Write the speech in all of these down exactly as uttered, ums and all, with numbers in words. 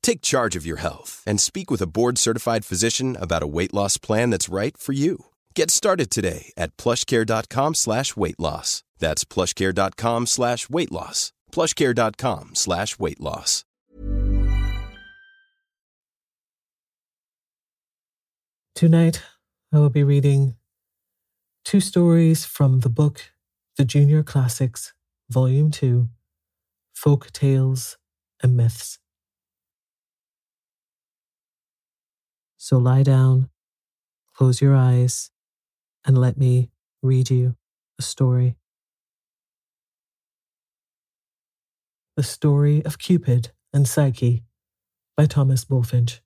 Take charge of your health and speak with a board-certified physician about a weight loss plan that's right for you. Get started today at PlushCare.com slash weight loss. That's PlushCare.com slash weight loss. PlushCare.com slash weight loss. Tonight, I will be reading two stories from the book The Junior Classics, Volume two, Folk Tales and Myths. So lie down, close your eyes, and let me read you a story. The Story of Cupid and Psyche by Thomas Bulfinch.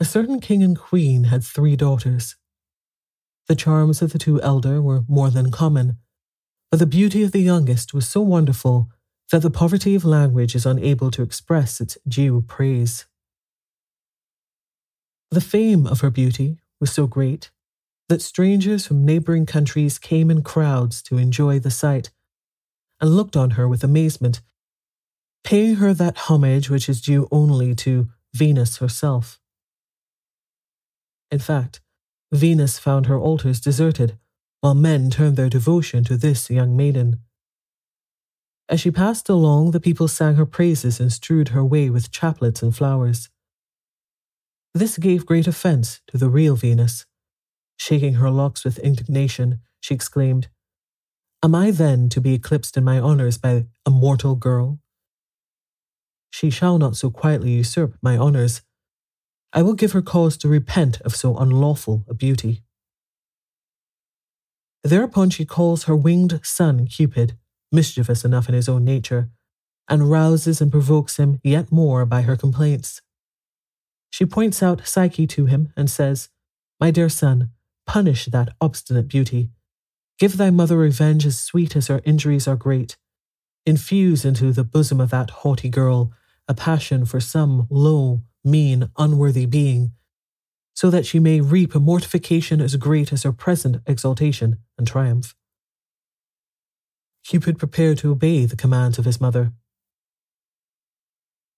A certain king and queen had three daughters. The charms of the two elder were more than common, but the beauty of the youngest was so wonderful that the poverty of language is unable to express its due praise. The fame of her beauty was so great that strangers from neighbouring countries came in crowds to enjoy the sight, and looked on her with amazement, paying her that homage which is due only to Venus herself. In fact, Venus found her altars deserted, while men turned their devotion to this young maiden. As she passed along, the people sang her praises and strewed her way with chaplets and flowers. This gave great offence to the real Venus. Shaking her locks with indignation, she exclaimed, "Am I then to be eclipsed in my honours by a mortal girl? She shall not so quietly usurp my honours. I will give her cause to repent of so unlawful a beauty." Thereupon she calls her winged son Cupid, mischievous enough in his own nature, and rouses and provokes him yet more by her complaints. She points out Psyche to him and says, "My dear son, punish that obstinate beauty. Give thy mother revenge as sweet as her injuries are great. Infuse into the bosom of that haughty girl a passion for some low, mean, unworthy being, so that she may reap a mortification as great as her present exaltation and triumph." Cupid prepared to obey the commands of his mother.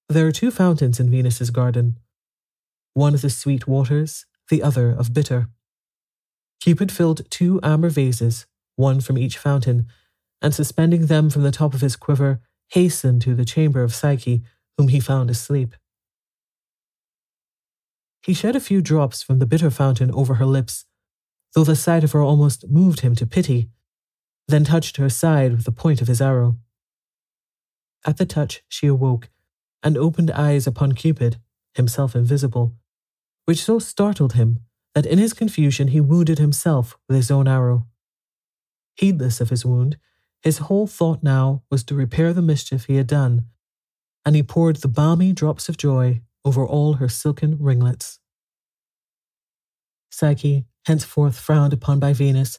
There are two fountains in Venus's garden, one of the sweet waters, the other of bitter. Cupid filled two amber vases, one from each fountain, and suspending them from the top of his quiver, hastened to the chamber of Psyche, whom he found asleep. He shed a few drops from the bitter fountain over her lips, though the sight of her almost moved him to pity, then touched her side with the point of his arrow. At the touch she awoke, and opened eyes upon Cupid, himself invisible, which so startled him that in his confusion he wounded himself with his own arrow. Heedless of his wound, his whole thought now was to repair the mischief he had done, and he poured the balmy drops of joy over all her silken ringlets. Psyche, henceforth frowned upon by Venus,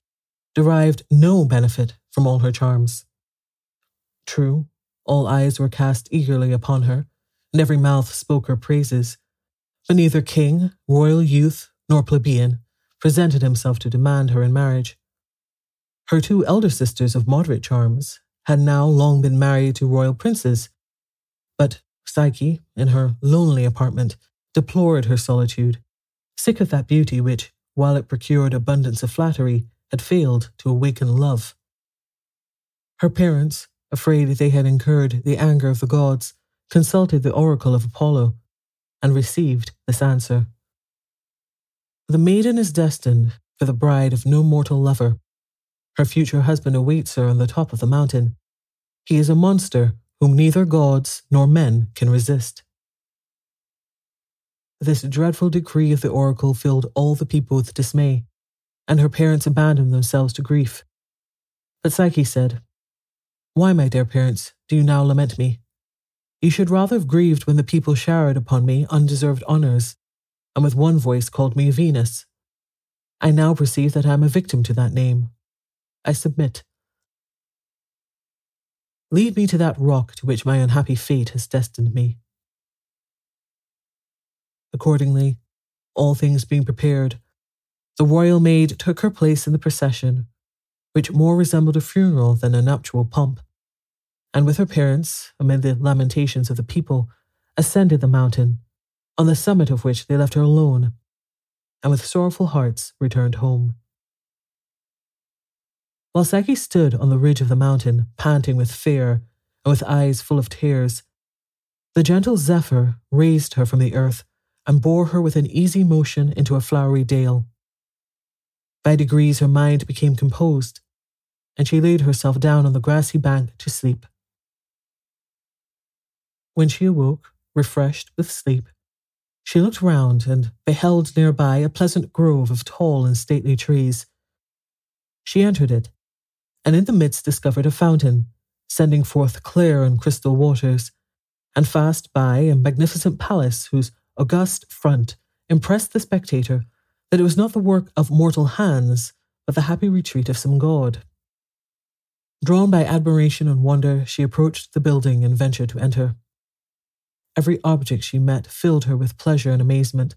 derived no benefit from all her charms. True, all eyes were cast eagerly upon her, and every mouth spoke her praises, but neither king, royal youth, nor plebeian presented himself to demand her in marriage. Her two elder sisters of moderate charms had now long been married to royal princes, but Psyche, in her lonely apartment, deplored her solitude, sick of that beauty which, while it procured abundance of flattery, had failed to awaken love. Her parents, afraid they had incurred the anger of the gods, consulted the oracle of Apollo, and received this answer. The maiden is destined for the bride of no mortal lover. Her future husband awaits her on the top of the mountain. He is a monster whom neither gods nor men can resist. This dreadful decree of the oracle filled all the people with dismay, and her parents abandoned themselves to grief. But Psyche said, "Why, my dear parents, do you now lament me? You should rather have grieved when the people showered upon me undeserved honours, and with one voice called me Venus. I now perceive that I am a victim to that name. I submit. Lead me to that rock to which my unhappy fate has destined me." Accordingly, all things being prepared, the royal maid took her place in the procession, which more resembled a funeral than a nuptial pomp, and with her parents, amid the lamentations of the people, ascended the mountain, on the summit of which they left her alone, and with sorrowful hearts returned home. While Psyche stood on the ridge of the mountain, panting with fear and with eyes full of tears, the gentle Zephyr raised her from the earth and bore her with an easy motion into a flowery dale. By degrees her mind became composed, and she laid herself down on the grassy bank to sleep. When she awoke, refreshed with sleep, she looked round and beheld nearby a pleasant grove of tall and stately trees. She entered it, and in the midst discovered a fountain, sending forth clear and crystal waters, and fast by a magnificent palace whose august front impressed the spectator that it was not the work of mortal hands, but the happy retreat of some god. Drawn by admiration and wonder, she approached the building and ventured to enter. Every object she met filled her with pleasure and amazement.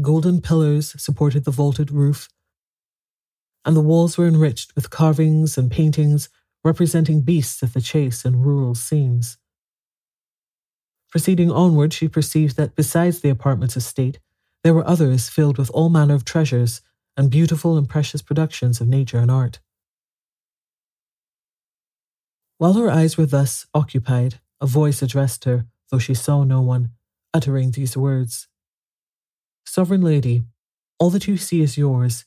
Golden pillars supported the vaulted roof, and the walls were enriched with carvings and paintings representing beasts of the chase and rural scenes. Proceeding onward, she perceived that besides the apartments of state, there were others filled with all manner of treasures and beautiful and precious productions of nature and art. While her eyes were thus occupied, a voice addressed her, though she saw no one, uttering these words, "Sovereign lady, all that you see is yours.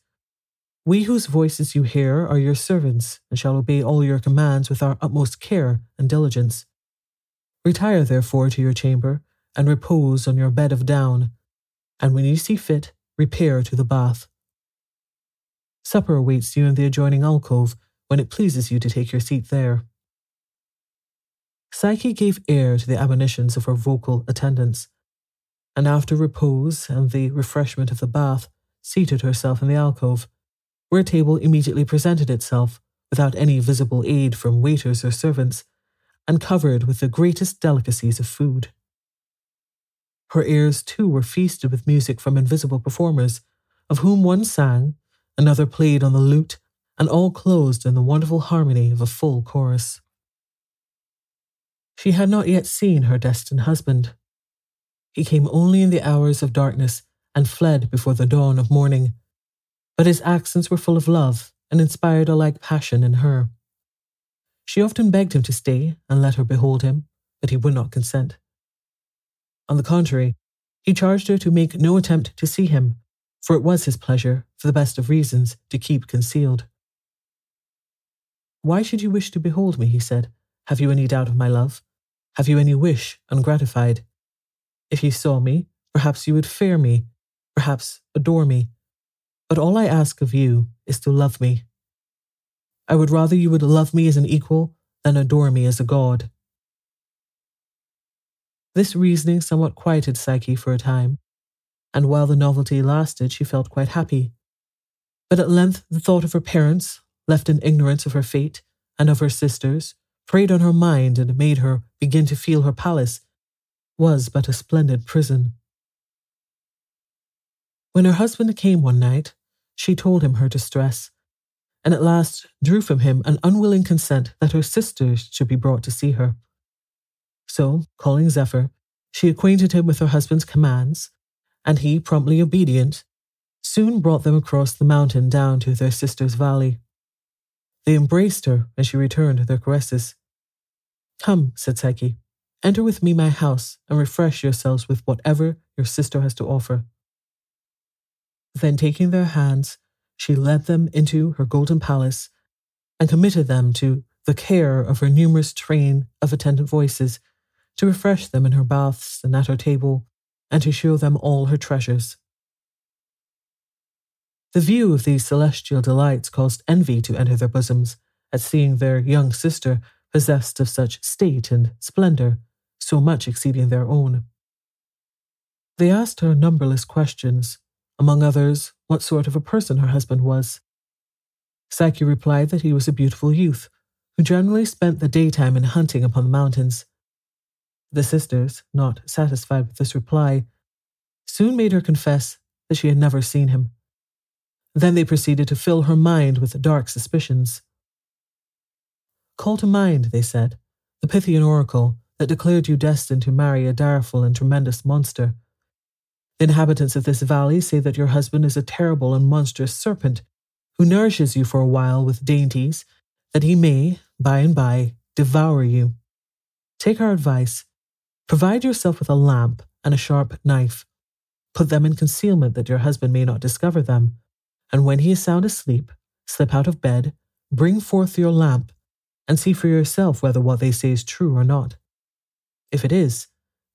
We whose voices you hear are your servants, and shall obey all your commands with our utmost care and diligence. Retire, therefore, to your chamber, and repose on your bed of down, and when you see fit, repair to the bath. Supper awaits you in the adjoining alcove, when it pleases you to take your seat there." Psyche gave ear to the admonitions of her vocal attendants, and after repose and the refreshment of the bath, seated herself in the alcove, where a table immediately presented itself, without any visible aid from waiters or servants, and covered with the greatest delicacies of food. Her ears, too, were feasted with music from invisible performers, of whom one sang, another played on the lute, and all closed in the wonderful harmony of a full chorus. She had not yet seen her destined husband. He came only in the hours of darkness and fled before the dawn of morning, but his accents were full of love and inspired a like passion in her. She often begged him to stay and let her behold him, but he would not consent. On the contrary, he charged her to make no attempt to see him, for it was his pleasure, for the best of reasons, to keep concealed. "Why should you wish to behold me?" he said. "Have you any doubt of my love? Have you any wish ungratified? If you saw me, perhaps you would fear me, perhaps adore me. But all I ask of you is to love me. I would rather you would love me as an equal than adore me as a god." This reasoning somewhat quieted Psyche for a time, and while the novelty lasted, she felt quite happy. But at length the thought of her parents, left in ignorance of her fate and of her sisters, preyed on her mind and made her begin to feel her palace was but a splendid prison. When her husband came one night, she told him her distress, and at last drew from him an unwilling consent that her sisters should be brought to see her. So, calling Zephyr, she acquainted him with her husband's commands, and he, promptly obedient, soon brought them across the mountain down to their sister's valley. They embraced her, and she returned their caresses. "Come," said Psyche, "enter with me my house, and refresh yourselves with whatever your sister has to offer." Then taking their hands, she led them into her golden palace, and committed them to the care of her numerous train of attendant voices, to refresh them in her baths and at her table, and to show them all her treasures. The view of these celestial delights caused envy to enter their bosoms, at seeing their young sister possessed of such state and splendour, so much exceeding their own. They asked her numberless questions, among others, what sort of a person her husband was. Psyche replied that he was a beautiful youth, who generally spent the daytime in hunting upon the mountains. The sisters, not satisfied with this reply, soon made her confess that she had never seen him. Then they proceeded to fill her mind with dark suspicions. "Call to mind," they said, "the Pythian oracle that declared you destined to marry a direful and tremendous monster. The inhabitants of this valley say that your husband is a terrible and monstrous serpent, who nourishes you for a while with dainties, that he may, by and by, devour you. Take our advice. Provide yourself with a lamp and a sharp knife. Put them in concealment that your husband may not discover them, and when he is sound asleep, slip out of bed, bring forth your lamp, and see for yourself whether what they say is true or not. If it is,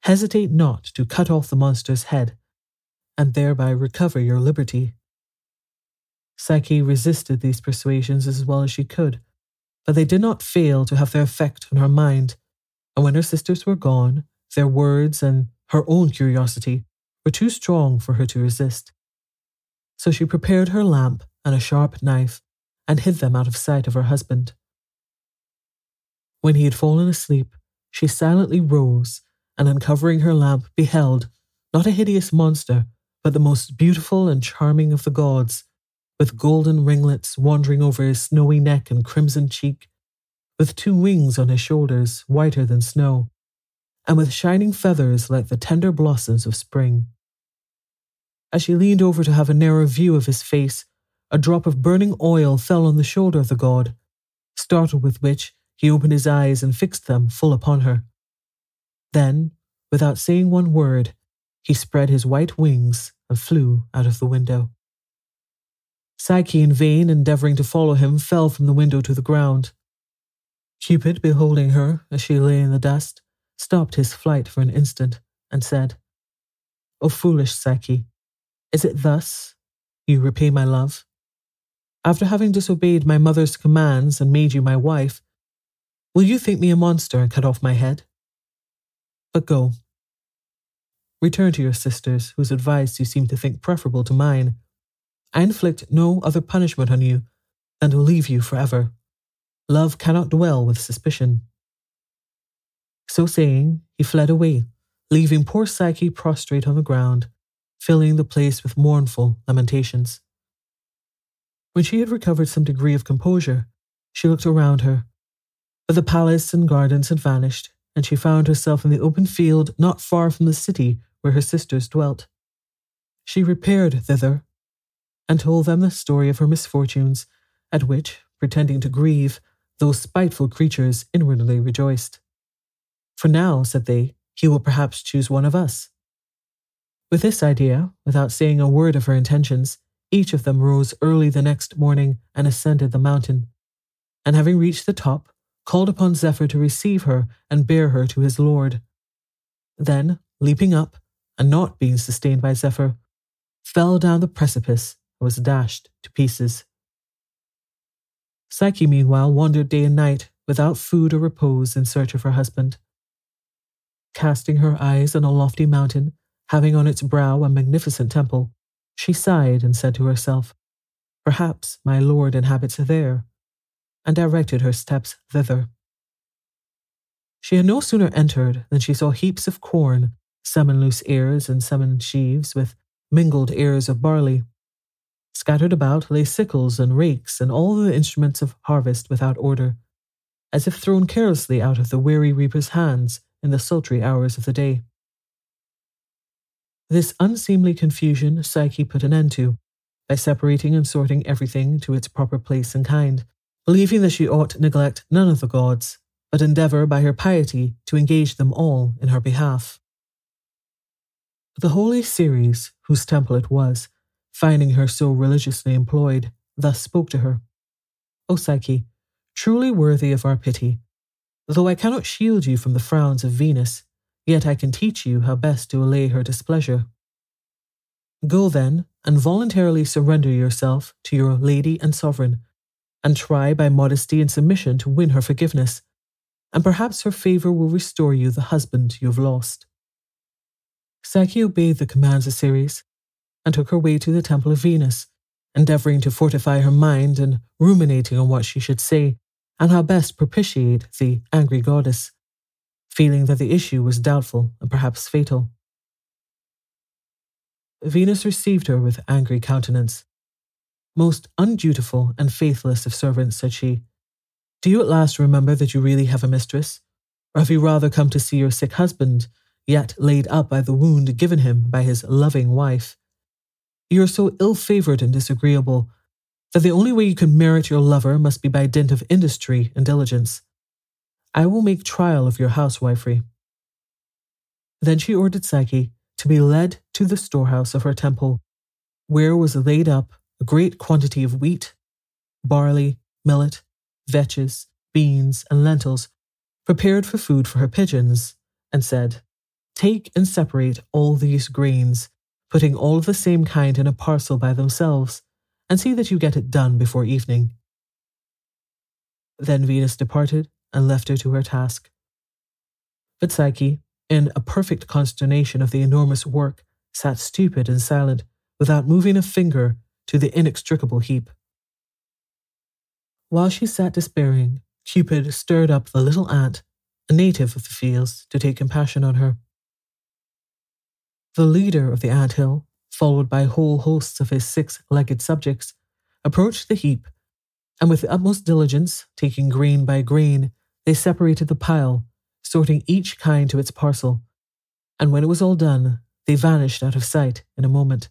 hesitate not to cut off the monster's head, and thereby recover your liberty." Psyche resisted these persuasions as well as she could, but they did not fail to have their effect on her mind, and when her sisters were gone, their words and her own curiosity were too strong for her to resist. So she prepared her lamp and a sharp knife, and hid them out of sight of her husband. When he had fallen asleep, she silently rose, and uncovering her lamp, beheld, not a hideous monster, but the most beautiful and charming of the gods, with golden ringlets wandering over his snowy neck and crimson cheek, with two wings on his shoulders whiter than snow, and with shining feathers like the tender blossoms of spring. As she leaned over to have a narrow view of his face, a drop of burning oil fell on the shoulder of the god, startled with which he opened his eyes and fixed them full upon her. Then, without saying one word, he spread his white wings and flew out of the window. Psyche, in vain endeavouring to follow him, fell from the window to the ground. Cupid, beholding her as she lay in the dust, stopped his flight for an instant and said, "O foolish Psyche, is it thus you repay my love? After having disobeyed my mother's commands and made you my wife, will you think me a monster and cut off my head? But go. Return to your sisters, whose advice you seem to think preferable to mine. I inflict no other punishment on you than to leave you forever. Love cannot dwell with suspicion." So saying, he fled away, leaving poor Psyche prostrate on the ground, filling the place with mournful lamentations. When she had recovered some degree of composure, she looked around her, but the palace and gardens had vanished, and she found herself in the open field not far from the city where her sisters dwelt. She repaired thither, and told them the story of her misfortunes, at which, pretending to grieve, those spiteful creatures inwardly rejoiced. For now, said they, he will perhaps choose one of us. With this idea, without saying a word of her intentions, each of them rose early the next morning and ascended the mountain, and having reached the top, called upon Zephyr to receive her and bear her to his lord. Then, leaping up, and not being sustained by Zephyr, fell down the precipice and was dashed to pieces. Psyche, meanwhile, wandered day and night, without food or repose, in search of her husband. Casting her eyes on a lofty mountain, having on its brow a magnificent temple, she sighed and said to herself, "Perhaps my lord inhabits there," and directed her steps thither. She had no sooner entered than she saw heaps of corn, some in loose ears and some in sheaves, with mingled ears of barley. Scattered about lay sickles and rakes and all the instruments of harvest without order, as if thrown carelessly out of the weary reaper's hands in the sultry hours of the day. This unseemly confusion Psyche put an end to, by separating and sorting everything to its proper place and kind, believing that she ought neglect none of the gods, but endeavour by her piety to engage them all in her behalf. The holy Ceres, whose temple it was, finding her so religiously employed, thus spoke to her, "O Psyche, truly worthy of our pity, though I cannot shield you from the frowns of Venus, yet I can teach you how best to allay her displeasure. Go then, and voluntarily surrender yourself to your lady and sovereign, and try by modesty and submission to win her forgiveness, and perhaps her favour will restore you the husband you have lost." Psyche obeyed the commands of Ceres, and took her way to the temple of Venus, endeavouring to fortify her mind and ruminating on what she should say, and how best propitiate the angry goddess, feeling that the issue was doubtful and perhaps fatal. Venus received her with angry countenance. "Most undutiful and faithless of servants," said she, "do you at last remember that you really have a mistress? Or have you rather come to see your sick husband, yet laid up by the wound given him by his loving wife? You are so ill-favoured and disagreeable that the only way you can merit your lover must be by dint of industry and diligence. I will make trial of your housewifery." Then she ordered Psyche to be led to the storehouse of her temple, where was laid up a great quantity of wheat, barley, millet, vetches, beans, and lentils, prepared for food for her pigeons, and said, "Take and separate all these grains, putting all of the same kind in a parcel by themselves, and see that you get it done before evening." Then Venus departed and left her to her task. But Psyche, in a perfect consternation of the enormous work, sat stupid and silent, without moving a finger, to the inextricable heap. While she sat despairing, Cupid stirred up the little ant, a native of the fields, to take compassion on her. The leader of the anthill, followed by whole hosts of his six-legged subjects, approached the heap, and with the utmost diligence, taking grain by grain, they separated the pile, sorting each kind to its parcel, and when it was all done, they vanished out of sight in a moment.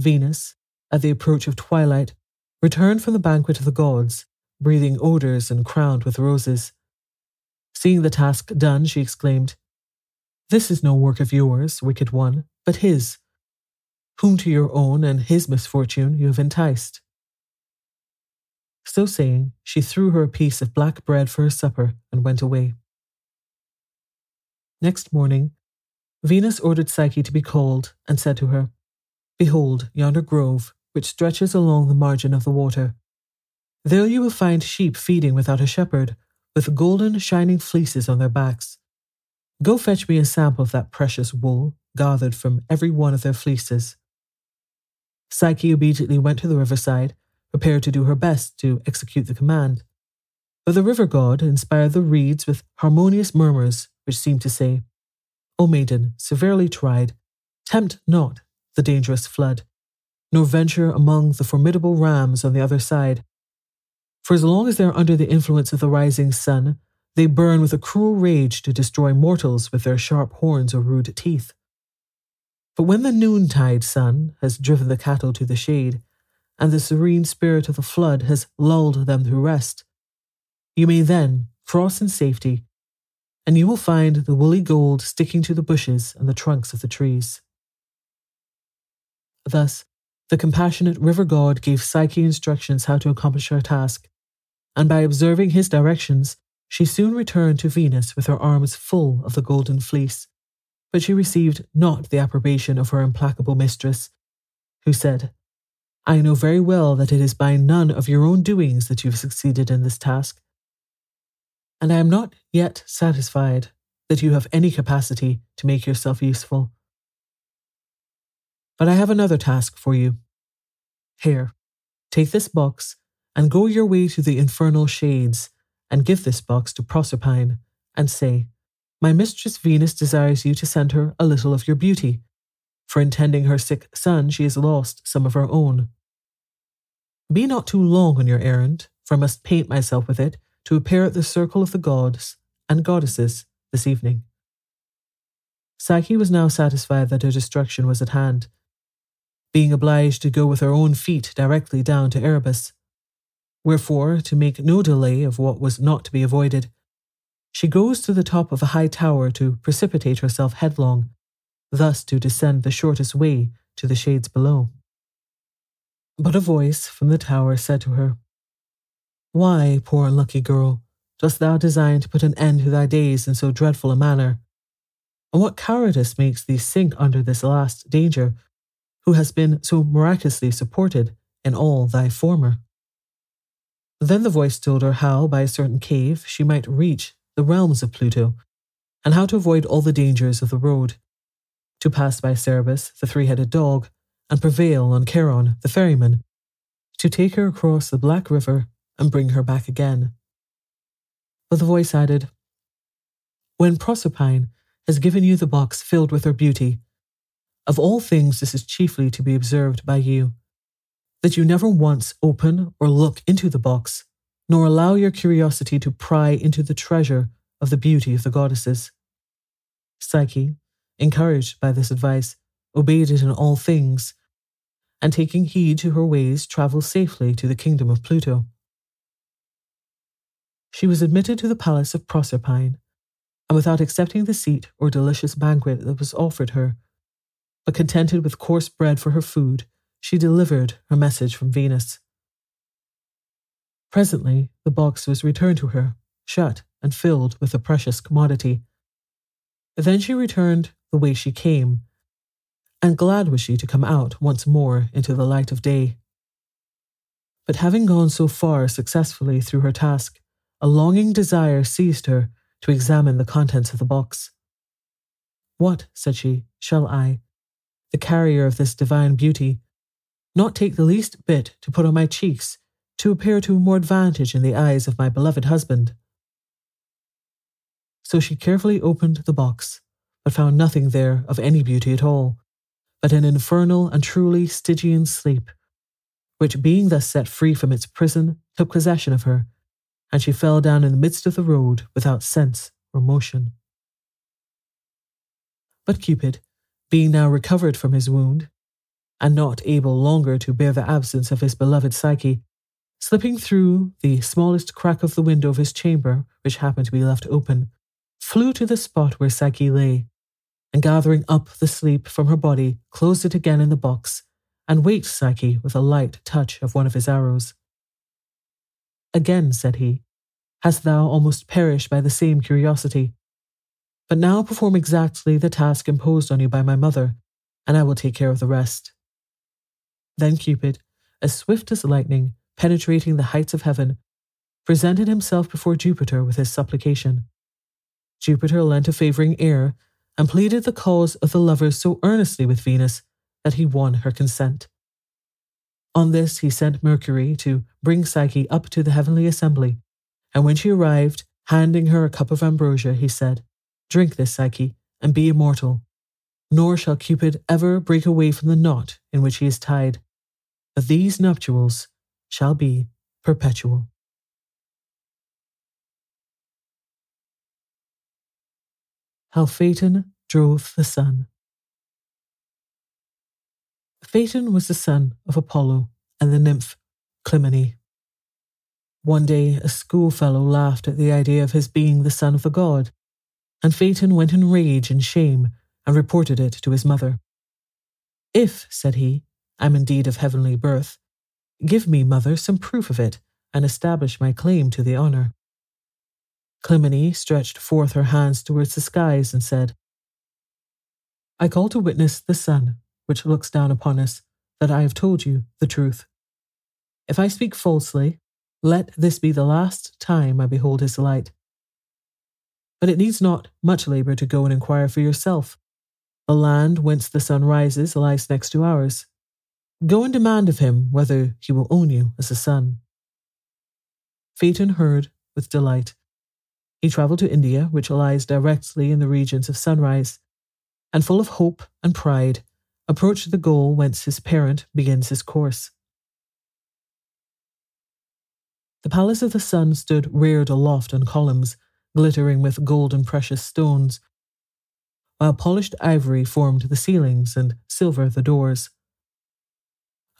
Venus, at the approach of twilight, returned from the banquet of the gods, breathing odours and crowned with roses. Seeing the task done, she exclaimed, "This is no work of yours, wicked one, but his, whom to your own and his misfortune you have enticed." So saying, she threw her a piece of black bread for her supper and went away. Next morning, Venus ordered Psyche to be called and said to her, "Behold yonder grove, which stretches along the margin of the water. There you will find sheep feeding without a shepherd, with golden shining fleeces on their backs. Go fetch me a sample of that precious wool, gathered from every one of their fleeces." Psyche obediently went to the riverside, prepared to do her best to execute the command. But the river god inspired the reeds with harmonious murmurs, which seemed to say, "O maiden, severely tried, tempt not the dangerous flood, nor venture among the formidable rams on the other side. For as long as they are under the influence of the rising sun, They burn with a cruel rage to destroy mortals with their sharp horns or rude teeth. But when the noontide sun has driven the cattle to the shade, and the serene spirit of the flood has lulled them to rest, you may then cross in safety, and you will find the woolly gold sticking to the bushes and the trunks of the trees. Thus, the compassionate river god gave Psyche instructions how to accomplish her task, and by observing his directions, she soon returned to Venus with her arms full of the golden fleece, but she received not the approbation of her implacable mistress, who said, "I know very well that it is by none of your own doings that you have succeeded in this task, and I am not yet satisfied that you have any capacity to make yourself useful. But I have another task for you. Here, take this box and go your way to the infernal shades, and give this box to Proserpine, and say, 'My mistress Venus desires you to send her a little of your beauty, for in tending her sick son she has lost some of her own. Be not too long on your errand, for I must paint myself with it to appear at the circle of the gods and goddesses this evening.'" Psyche was now satisfied that her destruction was at hand, being obliged to go with her own feet directly down to Erebus. Wherefore, to make no delay of what was not to be avoided, she goes to the top of a high tower to precipitate herself headlong, thus to descend the shortest way to the shades below. But a voice from the tower said to her, "Why, poor unlucky girl, dost thou design to put an end to thy days in so dreadful a manner? And what cowardice makes thee sink under this last danger, who has been so miraculously supported in all thy former?" Then the voice told her how, by a certain cave, she might reach the realms of Pluto, and how to avoid all the dangers of the road, to pass by Cerberus, the three-headed dog, and prevail on Charon, the ferryman, to take her across the Black River and bring her back again. But the voice added, "When Proserpine has given you the box filled with her beauty, of all things this is chiefly to be observed by you, that you never once open or look into the box, nor allow your curiosity to pry into the treasure of the beauty of the goddesses." Psyche, encouraged by this advice, obeyed it in all things, and taking heed to her ways, travelled safely to the kingdom of Pluto. She was admitted to the palace of Proserpine, and without accepting the seat or delicious banquet that was offered her, but contented with coarse bread for her food, she delivered her message from Venus. Presently, the box was returned to her, shut and filled with the precious commodity. Then she returned the way she came, and glad was she to come out once more into the light of day. But having gone so far successfully through her task, a longing desire seized her to examine the contents of the box. "What," said she, "shall I, the carrier of this divine beauty, not take the least bit to put on my cheeks, to appear to more advantage in the eyes of my beloved husband?" So she carefully opened the box, but found nothing there of any beauty at all, but an infernal and truly Stygian sleep, which being thus set free from its prison, took possession of her, and she fell down in the midst of the road without sense or motion. But Cupid, being now recovered from his wound, and not able longer to bear the absence of his beloved Psyche, slipping through the smallest crack of the window of his chamber, which happened to be left open, flew to the spot where Psyche lay, and gathering up the sleep from her body, closed it again in the box, and waked Psyche with a light touch of one of his arrows. "Again," said he, "hast thou almost perished by the same curiosity? But now perform exactly the task imposed on you by my mother, and I will take care of the rest." Then Cupid, as swift as lightning, penetrating the heights of heaven, presented himself before Jupiter with his supplication. Jupiter lent a favouring ear, and pleaded the cause of the lovers so earnestly with Venus that he won her consent. On this he sent Mercury to bring Psyche up to the heavenly assembly, and when she arrived, handing her a cup of ambrosia, he said, "Drink this, Psyche, and be immortal, nor shall Cupid ever break away from the knot in which he is tied, but these nuptials shall be perpetual." How Phaeton Drove the Sun. Phaeton was the son of Apollo and the nymph Clymene. One day a schoolfellow laughed at the idea of his being the son of the god, and Phaeton went in rage and shame and reported it to his mother. "If," said he, "I'm indeed of heavenly birth, give me, mother, some proof of it and establish my claim to the honour." Clymene stretched forth her hands towards the skies and said, "I call to witness the sun, which looks down upon us, that I have told you the truth. If I speak falsely, let this be the last time I behold his light. But it needs not much labour to go and inquire for yourself. The land whence the sun rises lies next to ours. Go and demand of him whether he will own you as a son." Phaeton heard with delight. He travelled to India, which lies directly in the regions of sunrise, and full of hope and pride, approached the goal whence his parent begins his course. The palace of the sun stood reared aloft on columns, glittering with gold and precious stones, while polished ivory formed the ceilings and silver the doors.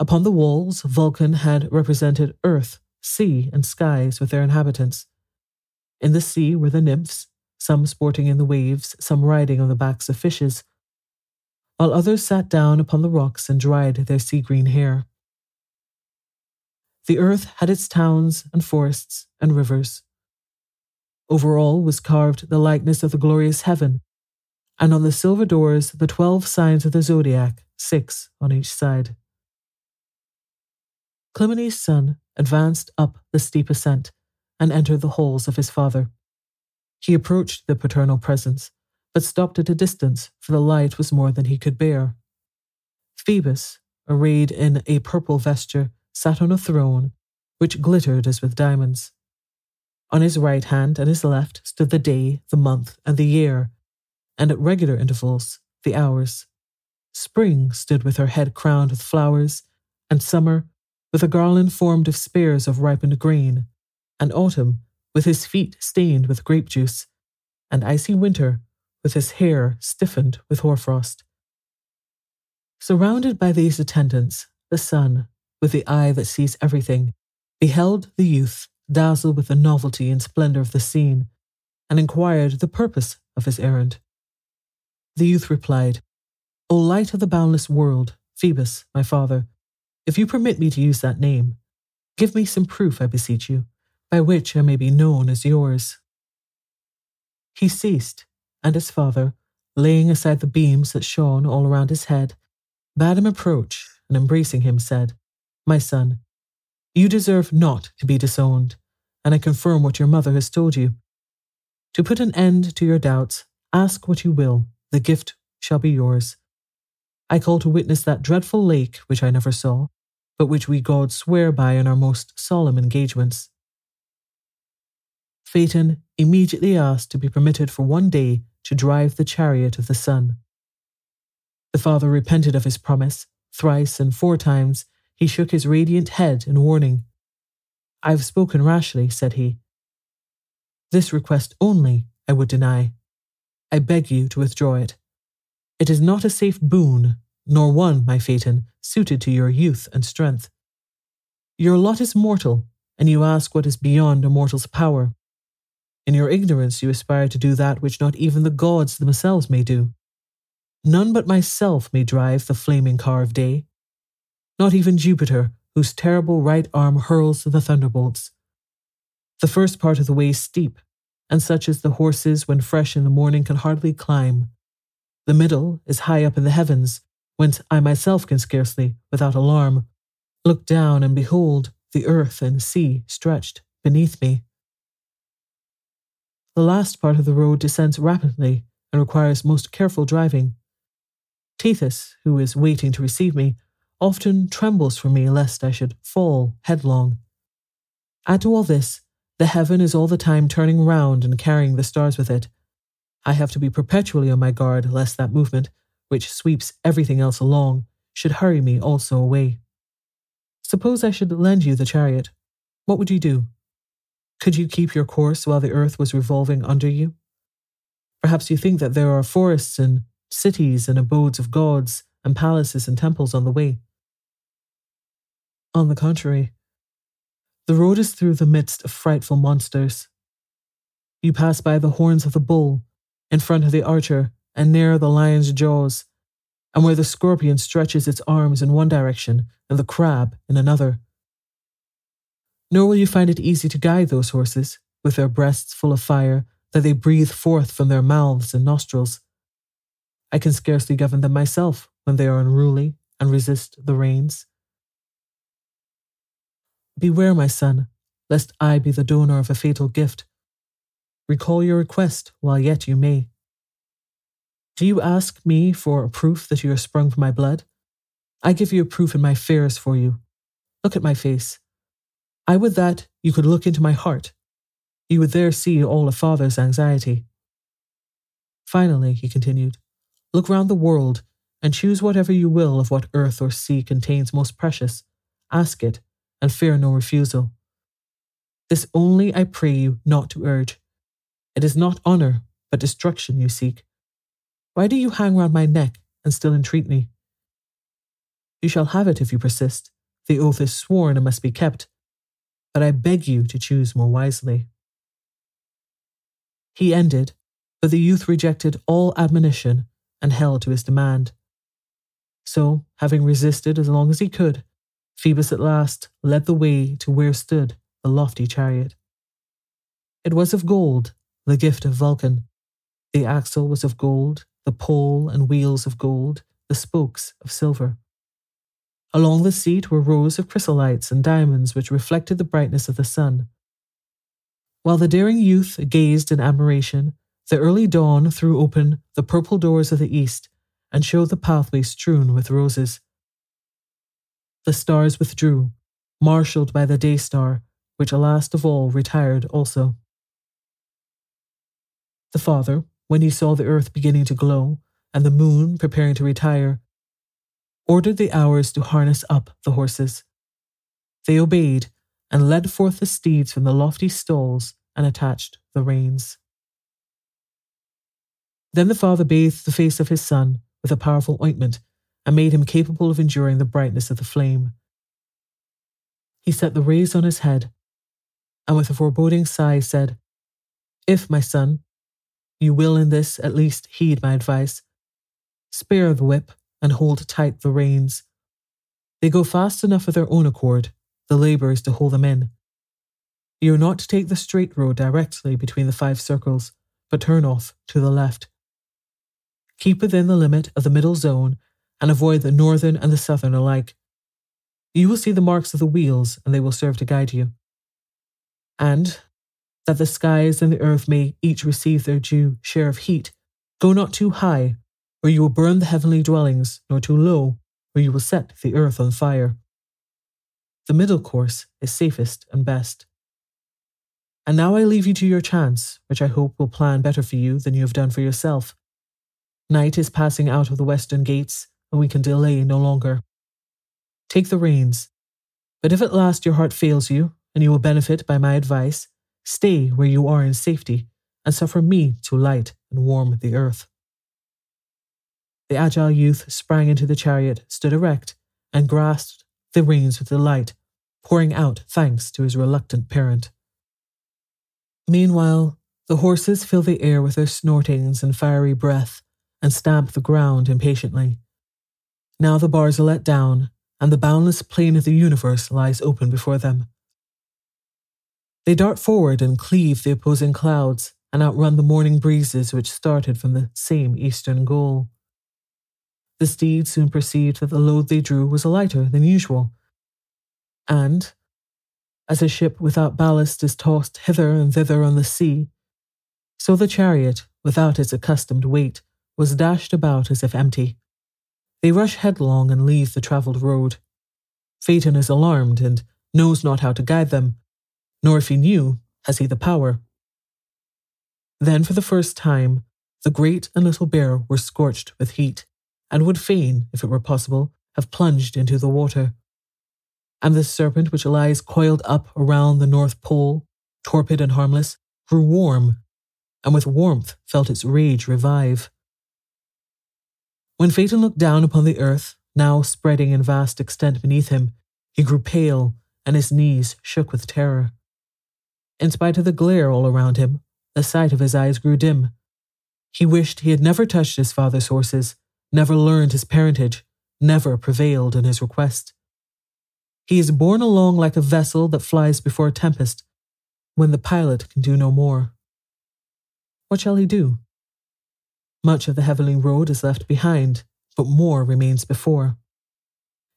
Upon the walls, Vulcan had represented earth, sea, and skies with their inhabitants. In the sea were the nymphs, some sporting in the waves, some riding on the backs of fishes, while others sat down upon the rocks and dried their sea-green hair. The earth had its towns and forests and rivers. Over all was carved the likeness of the glorious heaven, and on the silver doors the twelve signs of the zodiac, six on each side. Clymene's son advanced up the steep ascent and entered the halls of his father. He approached the paternal presence, but stopped at a distance, for the light was more than he could bear. Phoebus, arrayed in a purple vesture, sat on a throne, which glittered as with diamonds. On his right hand and his left stood the day, the month, and the year, and at regular intervals, the hours. Spring stood with her head crowned with flowers, and summer with a garland formed of spears of ripened grain, and autumn with his feet stained with grape juice, and icy winter with his hair stiffened with hoarfrost. Surrounded by these attendants, the sun, with the eye that sees everything, beheld the youth dazzled with the novelty and splendour of the scene, and inquired the purpose of his errand. The youth replied, "O light of the boundless world, Phoebus, my father, if you permit me to use that name, give me some proof, I beseech you, by which I may be known as yours." He ceased, and his father, laying aside the beams that shone all around his head, bade him approach, and embracing him said, "My son, you deserve not to be disowned, and I confirm what your mother has told you. To put an end to your doubts, ask what you will, the gift shall be yours. I call to witness that dreadful lake which I never saw, but which we gods swear by in our most solemn engagements." Phaeton immediately asked to be permitted for one day to drive the chariot of the sun. The father repented of his promise. Thrice and four times he shook his radiant head in warning. "I have spoken rashly," said he. "This request only I would deny. I beg you to withdraw it. It is not a safe boon, nor one, my Phaeton, suited to your youth and strength. Your lot is mortal, and you ask what is beyond a mortal's power. In your ignorance you aspire to do that which not even the gods themselves may do. None but myself may drive the flaming car of day, not even Jupiter, whose terrible right arm hurls the thunderbolts. The first part of the way is steep, and such as the horses when fresh in the morning can hardly climb. The middle is high up in the heavens, whence I myself can scarcely, without alarm, look down and behold the earth and sea stretched beneath me. The last part of the road descends rapidly and requires most careful driving. Tethys, who is waiting to receive me, often trembles for me lest I should fall headlong. Add to all this, the heaven is all the time turning round and carrying the stars with it. I have to be perpetually on my guard lest that movement, which sweeps everything else along, should hurry me also away. Suppose I should lend you the chariot. What would you do? Could you keep your course while the earth was revolving under you? Perhaps you think that there are forests and cities and abodes of gods and palaces and temples on the way. On the contrary, the road is through the midst of frightful monsters. You pass by the horns of the bull, in front of the archer, and near the lion's jaws, and where the scorpion stretches its arms in one direction and the crab in another. Nor will you find it easy to guide those horses, with their breasts full of fire that they breathe forth from their mouths and nostrils. I can scarcely govern them myself when they are unruly and resist the reins. Beware, my son, lest I be the donor of a fatal gift. Recall your request while yet you may. Do you ask me for a proof that you are sprung from my blood? I give you a proof in my fears for you. Look at my face. I would that you could look into my heart. You would there see all a father's anxiety. Finally, he continued, look round the world and choose whatever you will of what earth or sea contains most precious. Ask it and fear no refusal. This only I pray you not to urge. It is not honor, but destruction you seek. Why do you hang round my neck and still entreat me? You shall have it if you persist. The oath is sworn and must be kept. But I beg you to choose more wisely. He ended, but the youth rejected all admonition and held to his demand. So, having resisted as long as he could, Phoebus at last led the way to where stood the lofty chariot. It was of gold, the gift of Vulcan. The axle was of gold, the pole and wheels of gold, the spokes of silver. Along the seat were rows of chrysolites and diamonds which reflected the brightness of the sun. While the daring youth gazed in admiration, the early dawn threw open the purple doors of the east and showed the pathway strewn with roses. The stars withdrew, marshalled by the day star, which last of all retired also. The father, when he saw the earth beginning to glow, and the moon preparing to retire, ordered the hours to harness up the horses. They obeyed, and led forth the steeds from the lofty stalls, and attached the reins. Then the father bathed the face of his son with a powerful ointment, and made him capable of enduring the brightness of the flame. He set the rays on his head, and with a foreboding sigh said, If, my son, you will in this at least heed my advice. Spare the whip and hold tight the reins. They go fast enough of their own accord. The labour is to hold them in. You are not to take the straight road directly between the five circles, but turn off to the left. Keep within the limit of the middle zone and avoid the northern and the southern alike. You will see the marks of the wheels and they will serve to guide you. And that the skies and the earth may each receive their due share of heat. Go not too high, or you will burn the heavenly dwellings, nor too low, or you will set the earth on fire. The middle course is safest and best. And now I leave you to your chance, which I hope will plan better for you than you have done for yourself. Night is passing out of the western gates, and we can delay no longer. Take the reins, but if at last your heart fails you, and you will benefit by my advice, stay where you are in safety, and suffer me to light and warm the earth. The agile youth sprang into the chariot, stood erect, and grasped the reins with delight, pouring out thanks to his reluctant parent. Meanwhile, the horses fill the air with their snortings and fiery breath, and stamp the ground impatiently. Now the bars are let down, and the boundless plain of the universe lies open before them. They dart forward and cleave the opposing clouds and outrun the morning breezes which started from the same eastern goal. The steeds soon perceived that the load they drew was lighter than usual, and, as a ship without ballast is tossed hither and thither on the sea, so the chariot, without its accustomed weight, was dashed about as if empty. They rush headlong and leave the travelled road. Phaeton is alarmed and knows not how to guide them, nor if he knew, has he the power. Then for the first time, the great and little bear were scorched with heat, and would fain, if it were possible, have plunged into the water. And the serpent which lies coiled up around the North Pole, torpid and harmless, grew warm, and with warmth felt its rage revive. When Phaeton looked down upon the earth, now spreading in vast extent beneath him, he grew pale and his knees shook with terror. In spite of the glare all around him, the sight of his eyes grew dim. He wished he had never touched his father's horses, never learned his parentage, never prevailed in his request. He is borne along like a vessel that flies before a tempest, when the pilot can do no more. What shall he do? Much of the heavenly road is left behind, but more remains before.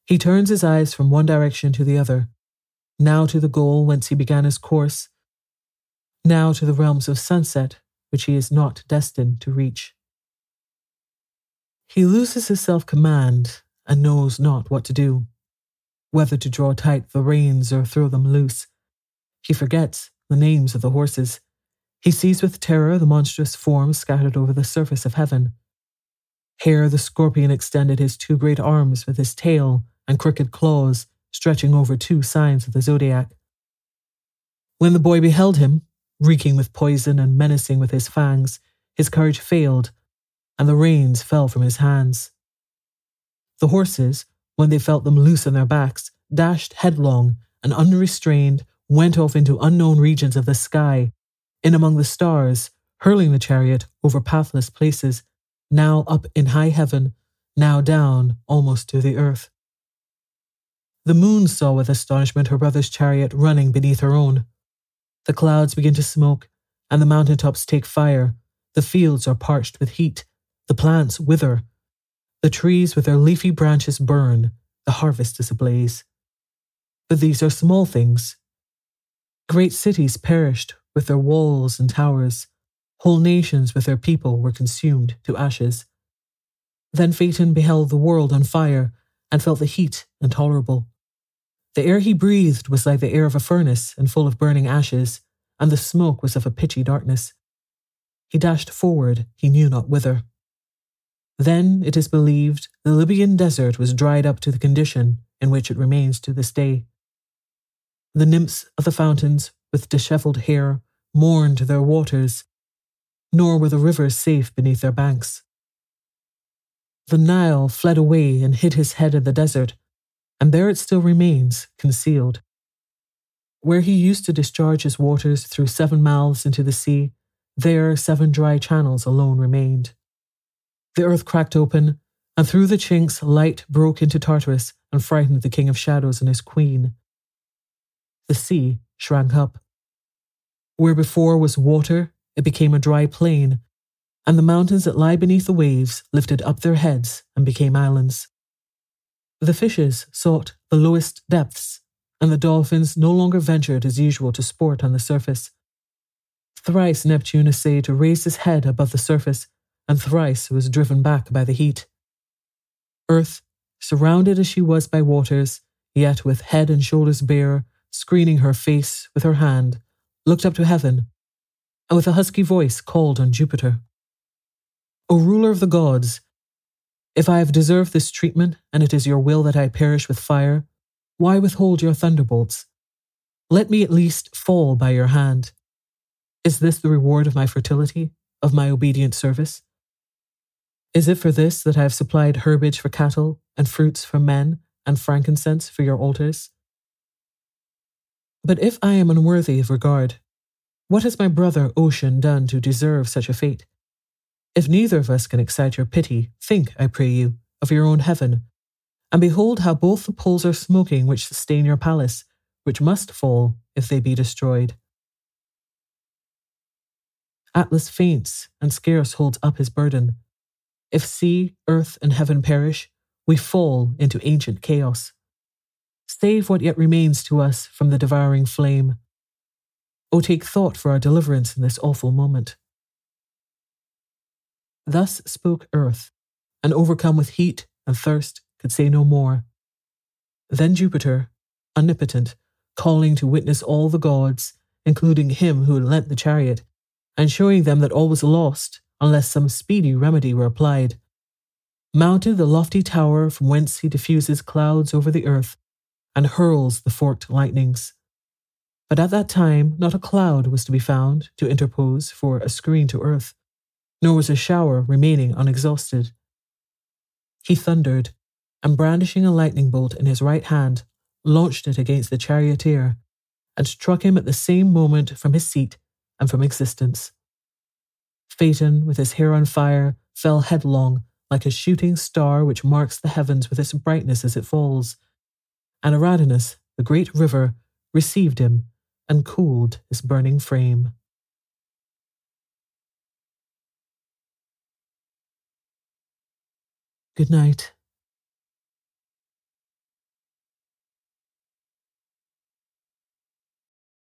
He turns his eyes from one direction to the other, now to the goal whence he began his course, now to the realms of sunset, which he is not destined to reach. He loses his self-command and knows not what to do, whether to draw tight the reins or throw them loose. He forgets the names of the horses. He sees with terror the monstrous forms scattered over the surface of heaven. Here the scorpion extended his two great arms with his tail and crooked claws, stretching over two signs of the zodiac. When the boy beheld him, reeking with poison and menacing with his fangs, his courage failed, and the reins fell from his hands. The horses, when they felt them loose in their backs, dashed headlong and unrestrained, went off into unknown regions of the sky, in among the stars, hurling the chariot over pathless places, now up in high heaven, now down almost to the earth. The moon saw with astonishment her brother's chariot running beneath her own. The clouds begin to smoke, and the mountaintops take fire. The fields are parched with heat. The plants wither. The trees with their leafy branches burn. The harvest is ablaze. But these are small things. Great cities perished with their walls and towers. Whole nations with their people were consumed to ashes. Then Phaeton beheld the world on fire and felt the heat intolerable. The air he breathed was like the air of a furnace and full of burning ashes, and the smoke was of a pitchy darkness. He dashed forward, he knew not whither. Then, it is believed, the Libyan desert was dried up to the condition in which it remains to this day. The nymphs of the fountains, with dishevelled hair, mourned their waters, nor were the rivers safe beneath their banks. The Nile fled away and hid his head in the desert, and there it still remains, concealed. Where he used to discharge his waters through seven mouths into the sea, there seven dry channels alone remained. The earth cracked open, and through the chinks light broke into Tartarus and frightened the king of shadows and his queen. The sea shrank up. Where before was water, it became a dry plain, and the mountains that lie beneath the waves lifted up their heads and became islands. The fishes sought the lowest depths, and the dolphins no longer ventured as usual to sport on the surface. Thrice Neptune essayed to raise his head above the surface, and thrice was driven back by the heat. Earth, surrounded as she was by waters, yet with head and shoulders bare, screening her face with her hand, looked up to heaven, and with a husky voice called on Jupiter. "O ruler of the gods, if I have deserved this treatment, and it is your will that I perish with fire, why withhold your thunderbolts? Let me at least fall by your hand. Is this the reward of my fertility, of my obedient service? Is it for this that I have supplied herbage for cattle, and fruits for men, and frankincense for your altars? But if I am unworthy of regard, what has my brother Ocean done to deserve such a fate? If neither of us can excite your pity, think, I pray you, of your own heaven, and behold how both the poles are smoking which sustain your palace, which must fall if they be destroyed." Atlas faints and scarce holds up his burden. If sea, earth, and heaven perish, we fall into ancient chaos. Save what yet remains to us from the devouring flame. O take thought for our deliverance in this awful moment. Thus spoke Earth, and overcome with heat and thirst, could say no more. Then Jupiter, omnipotent, calling to witness all the gods, including him who had lent the chariot, and showing them that all was lost unless some speedy remedy were applied, mounted the lofty tower from whence he diffuses clouds over the earth and hurls the forked lightnings. But at that time, not a cloud was to be found to interpose for a screen to earth, nor was a shower remaining unexhausted. He thundered, and brandishing a lightning bolt in his right hand, launched it against the charioteer, and struck him at the same moment from his seat and from existence. Phaeton, with his hair on fire, fell headlong, like a shooting star which marks the heavens with its brightness as it falls. And Eridanus, the great river, received him, and cooled his burning frame. Good night.